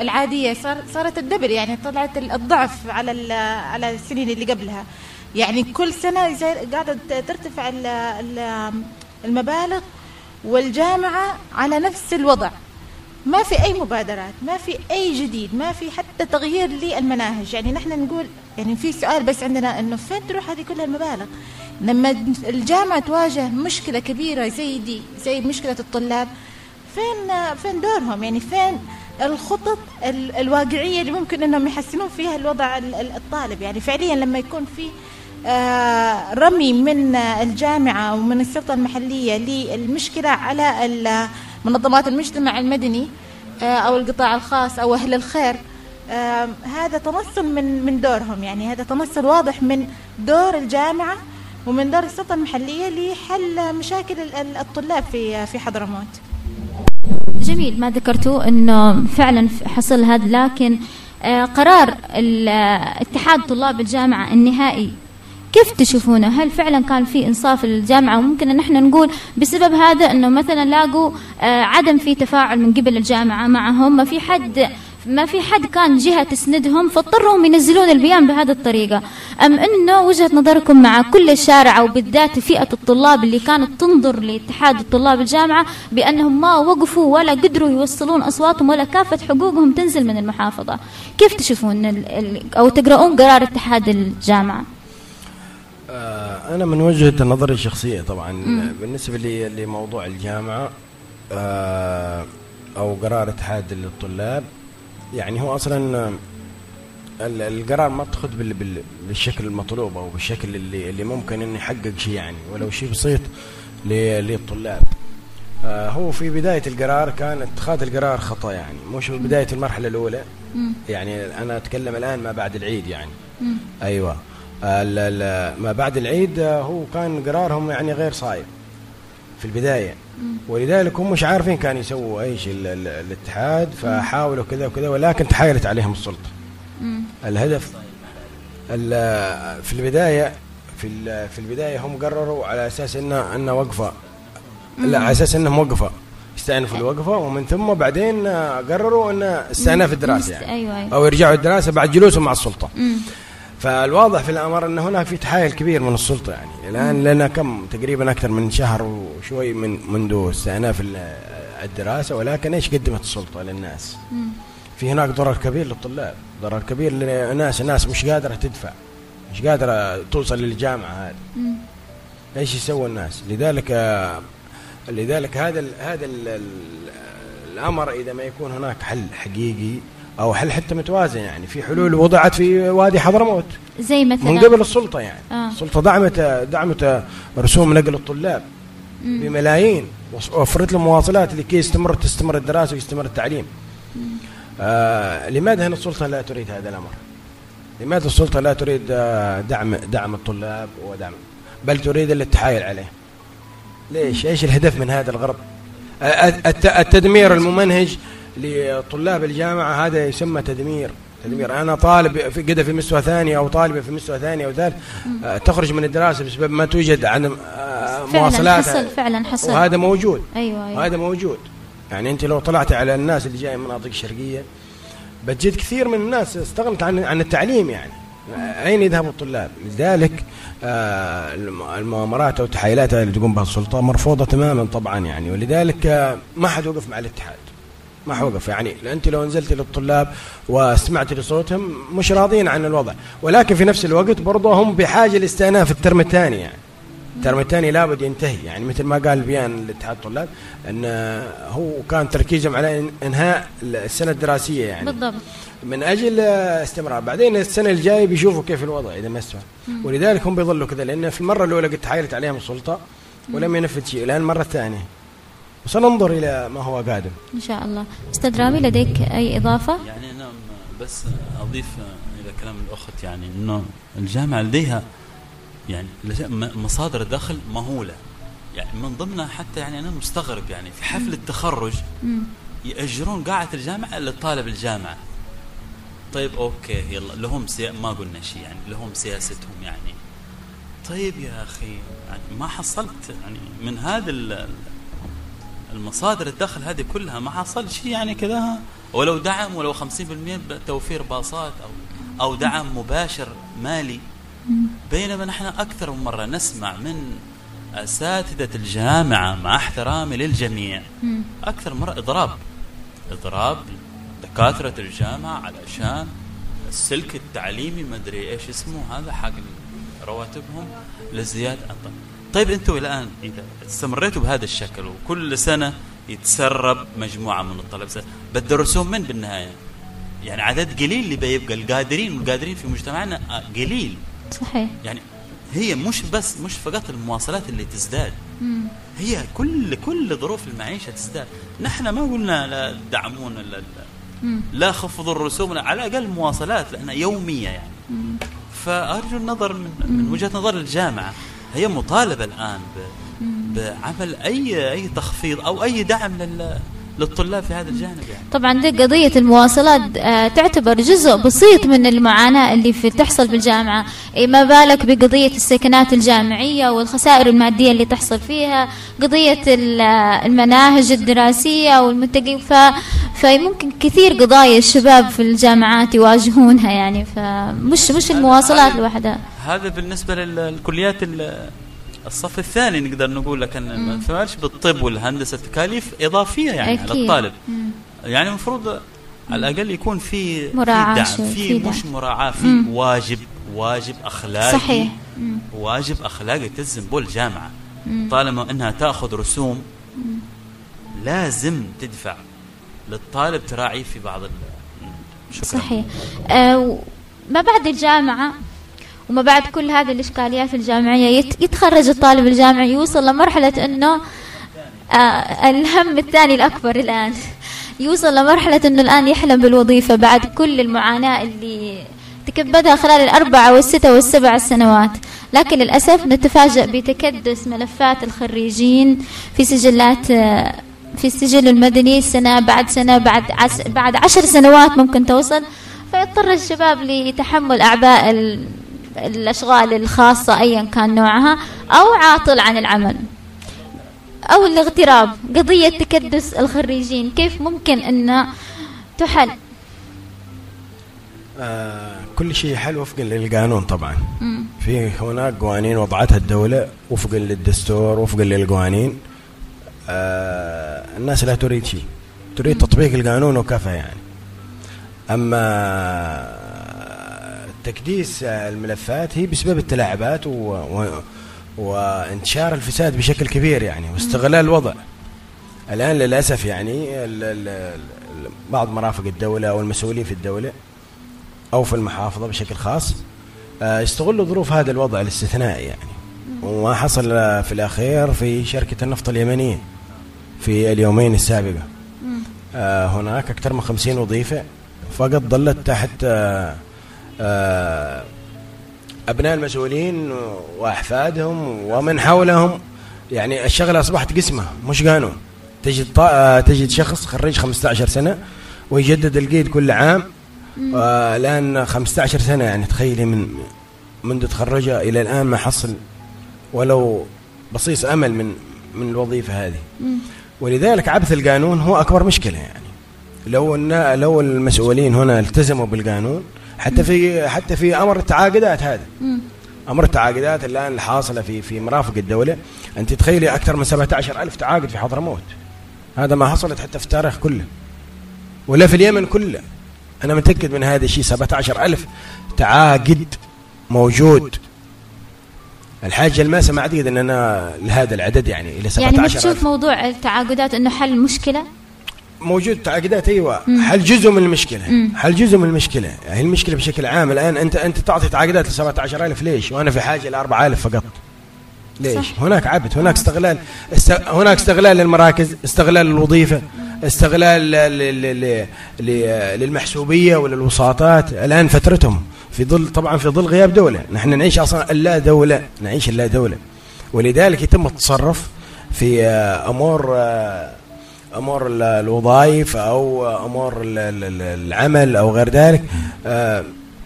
العادية، صارت الدبل، يعني طلعت الضعف على على السنين اللي قبلها. يعني كل سنة قاعدة ترتفع المبالغ، والجامعة على نفس الوضع، ما في أي مبادرات، ما في أي جديد، ما في حتى تغيير للمناهج. يعني نحن نقول يعني في سؤال بس عندنا إنه فين تروح هذه كلها المبالغ؟ لما الجامعة تواجه مشكلة كبيرة زي دي، زي مشكلة الطلاب، فين فين دورهم؟ يعني فين الخطط الواقعية اللي ممكن إنهم يحسنون فيها الوضع الطالب؟ يعني فعليا لما يكون في آه رمي من الجامعة ومن السلطة المحلية للمشكلة على منظمات المجتمع المدني آه أو القطاع الخاص أو أهل الخير، آه هذا تنصل من من دورهم، يعني هذا تنصل واضح من دور الجامعة ومن دور السلطة المحلية لحل مشاكل الطلاب في في حضرموت. جميل ما ذكرتوا إنه فعلا حصل هذا، لكن آه قرار التحدي اتحاد طلاب الجامعة النهائي، كيف تشوفونه؟ هل فعلا كان في انصاف للجامعه؟ وممكن ان احنا نقول بسبب هذا انه مثلا لاقوا عدم في تفاعل من قبل الجامعه معهم، ما في حد ما في حد كان جهه تسندهم، فاضطروا ينزلون البيان بهذه الطريقه، ام انه وجهه نظركم مع كل الشارع وبالذات فئه الطلاب اللي كانت تنظر لاتحاد الطلاب الجامعه بانهم ما وقفوا ولا قدروا يوصلون اصواتهم ولا كافه حقوقهم تنزل من المحافظه، كيف تشوفون او تقرؤون قرار اتحاد الجامعه؟ أنا من وجهة نظري الشخصية طبعا مم. بالنسبة لي لموضوع الجامعة أو قرار اتحاد الطلاب، يعني هو أصلا القرار ما اتخذ بالشكل المطلوب أو بالشكل اللي, اللي ممكن أن يحقق شيء يعني ولو شيء بسيط للطلاب. هو في بداية القرار كان اتخاذ القرار خطأ، يعني مش بداية المرحلة الأولى، يعني أنا أتكلم الآن ما بعد العيد يعني مم. أيوة ما بعد العيد هو كان قرارهم يعني غير صائب في البداية، ولذلك هم مش عارفين كانوا يسووا أي شيء الاتحاد، فحاولوا كذا وكذا ولكن تحايلت عليهم السلطة. الهدف في البداية في في البداية هم قرروا على أساس إن إن وقفة، لا على أساس إنهم وقفة استأنفوا الوقفة، ومن ثم بعدين قرروا إن استأناف الدراسة يعني أو يرجعوا الدراسة بعد جلوسهم مع السلطة. فالواضح في الأمر أن هناك في تحايل كبير من السلطة، يعني الآن لنا كم تقريبا أكثر من شهر وشوي من منذ استئناف الدراسة، ولكن إيش قدمت السلطة للناس؟ في هناك ضرر كبير للطلاب، ضرر كبير للناس، الناس مش قادرة تدفع، مش قادرة توصل للجامعة هذه. إيش يسوي الناس؟ لذلك لذلك هذا ال هذا ال الأمر إذا ما يكون هناك حل حقيقي أو حل حتى متوازن، يعني في حلول وضعت في وادي حضرموت زي مثلا من قبل السلطة، يعني آه. السلطة دعمت دعمت رسوم نقل الطلاب مم. بملايين، وفرت لهم مواصلات لكي يستمر تستمر الدراسة ويستمر التعليم. آه لماذا هنا السلطة لا تريد هذا الأمر؟ لماذا السلطة لا تريد دعم دعم الطلاب ودعم، بل تريد التحايل عليه؟ ليش؟ ايش الهدف من هذا الغرب؟ التدمير الممنهج لطلاب الجامعة هذا يسمى تدمير. تدمير أنا طالب في قدر في مستوى ثاني أو طالبة في مستوى ثاني أو ثالث تخرج من الدراسة بسبب ما توجد عن مواصلاتها. فعلا حصل فعلا حصل وهذا موجود. أيوة أيوة. وهذا موجود، يعني أنت لو طلعت على الناس اللي جاي من مناطق شرقية بتجد كثير من الناس استغنت عن عن التعليم، يعني أين يذهب الطلاب؟ لذلك المؤامرات أو تحايلات اللي تقوم بها السلطة مرفوضة تماما طبعا، يعني ولذلك ما حد وقف مع الاتحاد، ما حوقف، يعني أنت لو نزلت للطلاب وسمعت لصوتهم مش راضين عن الوضع، ولكن في نفس الوقت برضه هم بحاجة لاستئناف الترم الثاني، يعني الترم الثاني لابد ينتهي، يعني مثل ما قال بيان الاتحاد الطلاب أن هو كان تركيزهم على إنهاء السنة الدراسية يعني بالضبط من أجل استمرار، بعدين السنة الجاية بيشوفوا كيف الوضع إذا ما استمر، ولذلك هم بيظلوا كذا، لأن في المرة الأولى قد تحايلت عليهم السلطة ولم ينفذ شيء، الآن مرة ثانية وسننظر إلى ما هو قادم إن شاء الله. أستاذ رامي لديك أي إضافة؟ يعني أنا بس أضيف إلى كلام الأخت، يعني إنه الجامعة لديها يعني مصادر دخل مهولة، يعني من ضمنها حتى يعني أنا مستغرب، يعني في حفل التخرج يأجرون قاعة الجامعة لطالب الجامعة. طيب أوكي يلا لهم سيا... ما قلنا شيء، يعني لهم سياستهم يعني. طيب يا أخي يعني ما حصلت يعني من هذا ال المصادر الدخل هذه كلها ما حصل شيء يعني كذا، ولو دعم ولو خمسين بالمئة بتوفير باصات أو أو دعم مباشر مالي، بينما نحن أكثر من مرة نسمع من أساتذة الجامعة مع احترامي للجميع أكثر مرة إضراب إضراب دكاترة الجامعة علشان السلك التعليمي ما أدري إيش اسمه هذا حق رواتبهم لزيادة أنطم. طيب أنتوا الآن إذا استمريتوا بهذا الشكل وكل سنة يتسرب مجموعة من الطلبة، بتدرسون من بالنهاية؟ يعني عدد قليل اللي بيبقى القادرين والقادرين في مجتمعنا قليل صحيح. يعني هي مش بس مش فقط المواصلات اللي تزداد، هي كل كل ظروف المعيشة تزداد. نحن ما قلنا لا دعمون لا, لا خفضوا الرسوم، على الأقل مواصلات لأنها يومية يعني. فأرجو النظر من, من وجهة نظر الجامعة، هي مطالبة الآن بعمل أي أي تخفيض أو أي دعم للطلاب في هذا الجانب يعني. طبعا دي قضية المواصلات تعتبر جزء بسيط من المعاناة اللي في تحصل بالجامعة، ما بالك بقضية السكنات الجامعية والخسائر المادية اللي تحصل فيها، قضية المناهج الدراسية والمتقين، فممكن كثير قضايا الشباب في الجامعات يواجهونها يعني، فمش مش المواصلات لوحدها. هذا بالنسبة للكليات الصف الثاني نقدر نقول لك ان ما تفعلش بالطب والهندسه تكاليف اضافيه يعني على الطالب، مم. يعني المفروض على الاقل يكون في دعم، في مش مراعاه، في واجب واجب اخلاقي صحيح. واجب اخلاقي تلزم به الجامعه، مم. طالما انها تاخذ رسوم، مم. لازم تدفع للطالب تراعي في بعض الشكل صحيح. آه ما بعد الجامعه وما بعد كل هذه الإشكاليات الجامعية يتخرج الطالب الجامعي يوصل لمرحلة أنه آه الهم الثاني الأكبر الآن، يوصل لمرحلة أنه الآن يحلم بالوظيفة بعد كل المعاناة اللي تكبدها خلال الأربعة والستة والسبع سنوات. لكن للأسف نتفاجأ بتكدس ملفات الخريجين في سجلات آه في السجل المدني سنة بعد سنة بعد عس بعد عشر سنوات ممكن توصل، فيضطر الشباب لتحمل أعباء الأشغال الخاصة أيا كان نوعها، أو عاطل عن العمل، أو الاغتراب. قضية تكدس الخريجين كيف ممكن أن تحل؟ آه كل شيء حل وفقا للقانون طبعا. م. في هناك قوانين وضعتها الدولة وفقا للدستور وفقا للقوانين. آه الناس لا تريد شيء، تريد م. تطبيق القانون وكفى يعني. أما تكديس الملفات هي بسبب التلاعبات و... و... وانتشار الفساد بشكل كبير يعني، واستغلال الوضع. الآن للأسف يعني ال... ال... بعض مرافق الدولة أو المسؤولين في الدولة أو في المحافظة بشكل خاص يستغلوا ظروف هذا الوضع الاستثنائي يعني. وما حصل في الأخير في شركة النفط اليمنية في اليومين السابقة، هناك أكثر من خمسين وظيفة فقط ظلت تحت أبناء المسؤولين وأحفادهم ومن حولهم يعني. الشغلة أصبحت قسمة مش قانون. تجد تجد شخص خريج خمسة عشر سنة ويجدد القيد كل عام، الآن خمسة عشر سنة يعني، تخيلي من منذ تخرجها إلى الآن ما حصل ولو بصيص أمل من من الوظيفة هذه. ولذلك عبث القانون هو أكبر مشكلة يعني. لو لو المسؤولين هنا التزموا بالقانون، حتى في حتى في امر التعاقدات هذا، مم. امر التعاقدات الان الحاصله في في مرافق الدوله، انت تخيلي اكثر من سبعة عشر ألف تعاقد في حضرموت. هذا ما حصلت حتى في التاريخ كله ولا في اليمن كله، انا متاكد من هذا الشيء. سبعة عشر ألف تعاقد موجود. الحاجه الماسه ما اعتقد اننا لهذا العدد يعني الى سبعة عشر ألف. يعني تشوف موضوع التعاقدات انه حل مشكله؟ موجود تعاقدات ايوه، حل جزء من المشكله، حل جزء من المشكله. هي المشكله بشكل عام الان انت انت تعطي تعاقدات ل سبعة عشر ألف ليش؟ وانا في حاجه ل أربعة آلاف فقط ليش؟ صح. هناك عبث، هناك استغلال، است... هناك استغلال للمراكز، استغلال للوظيفه، استغلال ل... ل... ل... ل... للمحسوبيه وللوساطات. الان فترتهم في ظل طبعا في ظل غياب دوله، نحن نعيش اصلا اللا دوله، نعيش اللا دوله. ولذلك يتم التصرف في امور أمور الوظائف أو أمور العمل أو غير ذلك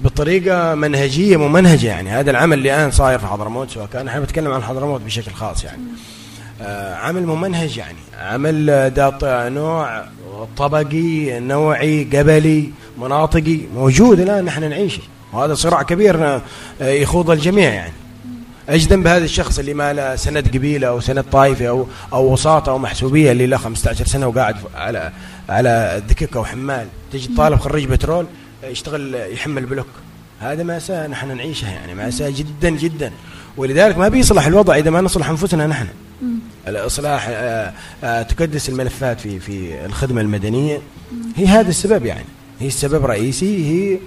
بطريقة منهجية ممنهجة يعني. هذا العمل اللي الآن صاير في حضرموت، سواء كان احنا بنتكلم عن حضرموت بشكل خاص يعني، عمل ممنهج يعني، عمل ذات نوع طبقي، نوعي، قبلي، مناطقي، موجود الآن نحن نعيشه. وهذا صراع كبير يخوض الجميع يعني. أجدم بهذا الشخص اللي ما له سند قبيلة أو سند طائفة أو أو وساطة أو محسوبية، اللي له خمسة عشر سنة وقاعد على على دككة وحمال. تجي طالب خريج بترول يشتغل يحمل بلوك. هذا مأساة نحن نعيشها يعني، مأساة جدا جدا. ولذلك ما بيصلح الوضع إذا ما نصلح أنفسنا نحن. الإصلاح تكدس الملفات في في الخدمة المدنية هي هذا السبب يعني، هي السبب الرئيسي. هي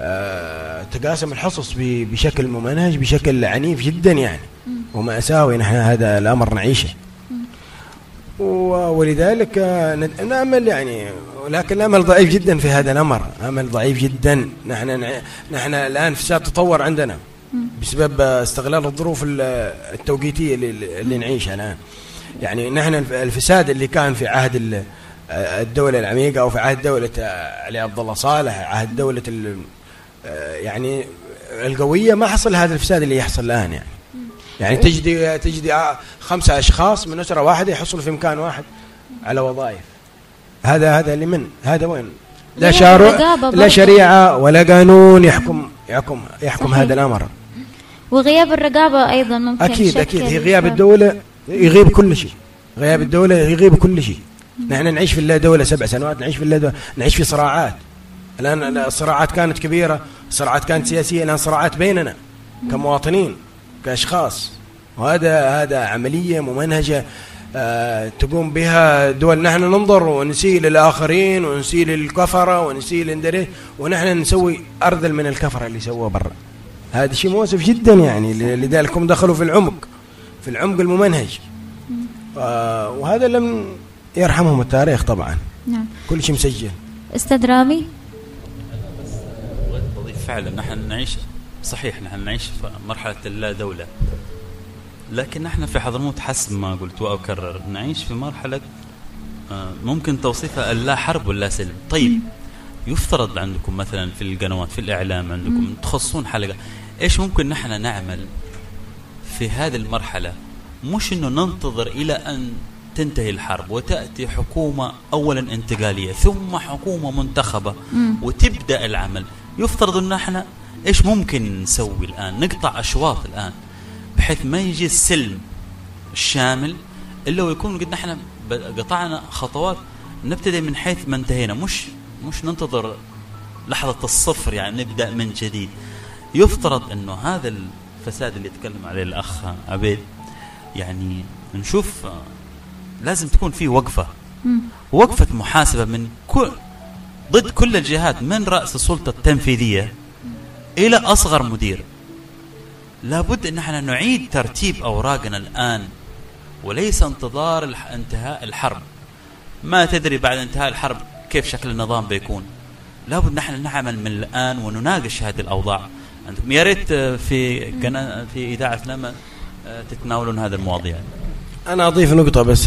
أه تقاسم الحصص بشكل ممنهج، بشكل عنيف جدا يعني، ومأساوي نحن هذا الأمر نعيشه. ولذلك نأمل يعني، ولكن الأمل ضعيف جدا في هذا الأمر، أمل ضعيف جدا. نحن نحن الآن فساد تطور عندنا بسبب استغلال الظروف التوقيتية اللي, اللي نعيشها الآن يعني. نحن الفساد اللي كان في عهد الدولة العميقة أو في عهد دولة علي عبد الله صالح، عهد دولة يعني القوية، ما حصل هذا الفساد اللي يحصل الآن. يعني يعني تجدي تجدي خمسة أشخاص من أسرة واحدة يحصلوا في مكان واحد على وظائف. هذا هذا اللي من هذا وين؟ لا شارع لا شريعة ولا قانون يحكم يحكم يحكم صحيح. هذا الأمر. وغياب الرقابة أيضا ممكن. أكيد أكيد هي غياب الدولة، يغيب كل شيء، غياب الدولة يغيب كل شيء. نحن نعيش في الله دولة سبع سنوات، نعيش في الله دولة، نعيش في صراعات. الآن الصراعات كانت كبيرة، صراعات كانت سياسية، الآن صراعات بيننا كمواطنين كأشخاص. وهذا هذا عملية ممنهجة تقوم بها دول. نحن ننظر ونسيء للآخرين ونسيء للكفرة ونسيء لندري، ونحن نسوي أرذل من الكفرة اللي سووها برا. هذا شيء مؤسف جدا يعني، لذلك هم دخلوا في العمق في العمق الممنهج، وهذا لم يرحمهم التاريخ طبعا. نعم. كل شيء مسجل. أستاذ رامي، فعلا نحن نعيش، صحيح نحن نعيش في مرحلة اللا دولة، لكن نحن في حضرموت حسب ما قلت وأكرر نعيش في مرحلة ممكن توصيفها اللا حرب ولا سلم. طيب يفترض عندكم مثلا في القنوات في الإعلام عندكم تخصصون حلقة، إيش ممكن نحن نعمل في هذه المرحلة؟ مش إنه ننتظر إلى أن تنتهي الحرب وتأتي حكومة أولا انتقالية ثم حكومة منتخبة وتبدأ العمل. يفترض أن نحن إيش ممكن نسوي الآن؟ نقطع أشواط الآن بحيث ما يجي السلم الشامل إلا ويكون قد نحن قطعنا خطوات، نبتدي من حيث ما انتهينا، مش مش ننتظر لحظة الصفر يعني نبدأ من جديد. يفترض أنه هذا الفساد اللي يتكلم عليه الأخ عبيد يعني نشوف لازم تكون فيه وقفة وقفة محاسبة من كل ضد كل الجهات، من رأس السلطة التنفيذية إلى أصغر مدير. لابد أن احنا نعيد ترتيب أوراقنا الآن، وليس انتظار انتهاء الحرب. ما تدري بعد انتهاء الحرب كيف شكل النظام بيكون. لابد نحن نعمل من الآن ونناقش هذه الأوضاع. عندكم يا ريت في قناة في إذاعة نماء تتناولون هذه المواضيع. أنا أضيف نقطة بس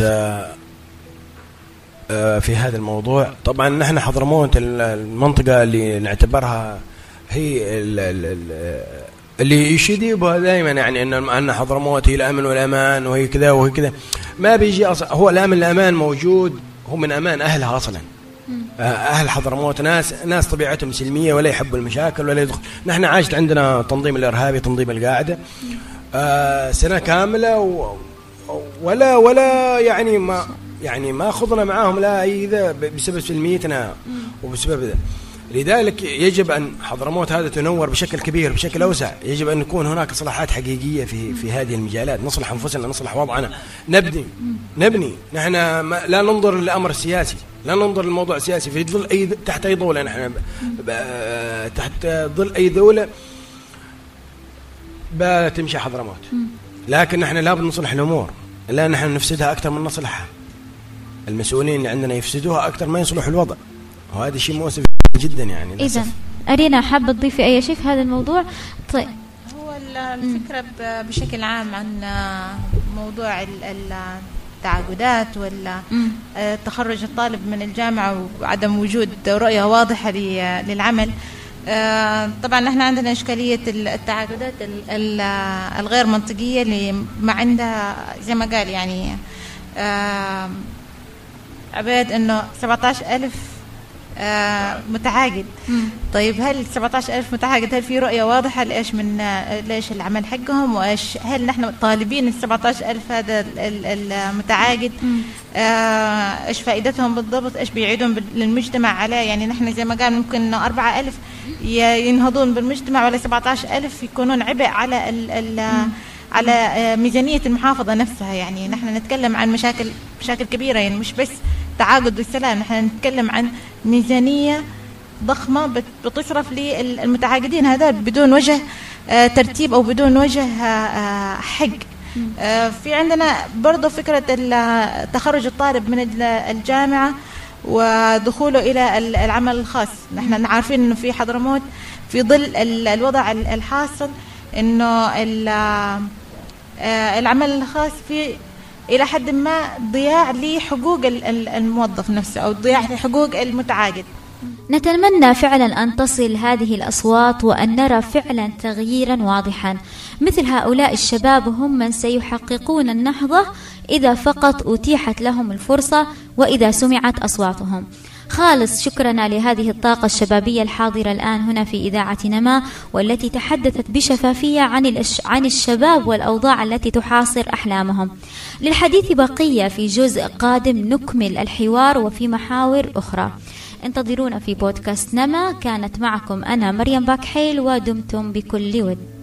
في هذا الموضوع. طبعا نحن حضرموت المنطقة اللي نعتبرها هي اللي يشيدوا دائما يعني أن حضرموت هي الأمن والأمان وهي كذا وهي كذا. ما بيجي أصلا هو الأمن والأمان موجود، هو من أمان أهلها أصلا. أهل حضرموت ناس ناس طبيعتهم سلمية ولا يحبوا المشاكل ولا يدخل. نحن عاشت عندنا تنظيم الإرهابي تنظيم القاعدة سنة كاملة و ولا ولا يعني ما يعني ما خضنا معاهم لا أي ذا بسبب سلميتنا وبسبب ذا. لذلك يجب أن حضرموت هذا تنور بشكل كبير بشكل أوسع. يجب أن يكون هناك إصلاحات حقيقية في في هذه المجالات. نصلح أنفسنا، نصلح وضعنا، نبني نبني نحن لا ننظر للأمر السياسي، لا ننظر للموضوع السياسي في ظل أي تحت أي دولة. نحن تحت ظل أي دولة بتمشي حضرموت، لكن نحن لا بنصلح الأمور، لا نحن نفسدها أكثر من نصلحها. المسؤولين اللي عندنا يفسدوها أكثر ما يصلحوا الوضع، وهذا شيء مؤسف جدا يعني. إذا أرينا حابة تضيفي أي شيء في هذا الموضوع؟ طيب هو الفكرة بشكل عام عن موضوع التعاقدات والتخرج الطالب من الجامعة وعدم وجود رؤية واضحة للعمل. طبعا نحن عندنا إشكالية التعاقدات الغير منطقية اللي ما عندها زي ما قال يعني عبيد إنه سبعة عشر ألف متعاقد. طيب هل سبعة عشر ألف متعاقد هل في رؤية واضحة لإيش من لإيش العمل حقهم وإيش هل نحن طالبين السبعة عشر ألف هذا المتعاقد إيش فائدتهم بالضبط، إيش بيعيدون للمجتمع عليه؟ يعني نحن زي ما قال ممكن إنه أربعة ألف ينهضون بالمجتمع ولا سبعة عشر ألف يكونون عبء على ال ال على ميزانية المحافظة نفسها. يعني نحن نتكلم عن مشاكل مشاكل كبيرة، يعني مش بس تعاقد والسلام، نحن نتكلم عن ميزانية ضخمة بتصرف للمتعاقدين هذا بدون وجه ترتيب أو بدون وجه حق. في عندنا برضو فكرة تخرج الطالب من الجامعة ودخوله إلى العمل الخاص. نحن عارفين إنه في حضرموت في ظل الوضع الحاصل إنه العمل الخاص في إلى حد ما ضياع لحقوق الموظف نفسه أو ضياع لحقوق المتعاقد. نتمنى فعلا أن تصل هذه الأصوات وأن نرى فعلا تغييرا واضحا. مثل هؤلاء الشباب هم من سيحققون النهضة إذا فقط أتيحت لهم الفرصة وإذا سمعت أصواتهم. خالص شكرنا لهذه الطاقة الشبابية الحاضرة الآن هنا في إذاعة نماء، والتي تحدثت بشفافية عن عن الشباب والأوضاع التي تحاصر أحلامهم. للحديث بقية، في جزء قادم نكمل الحوار وفي محاور أخرى. انتظرونا في بودكاست نماء. كانت معكم أنا مريم باكحيل ودمتم بكل ود.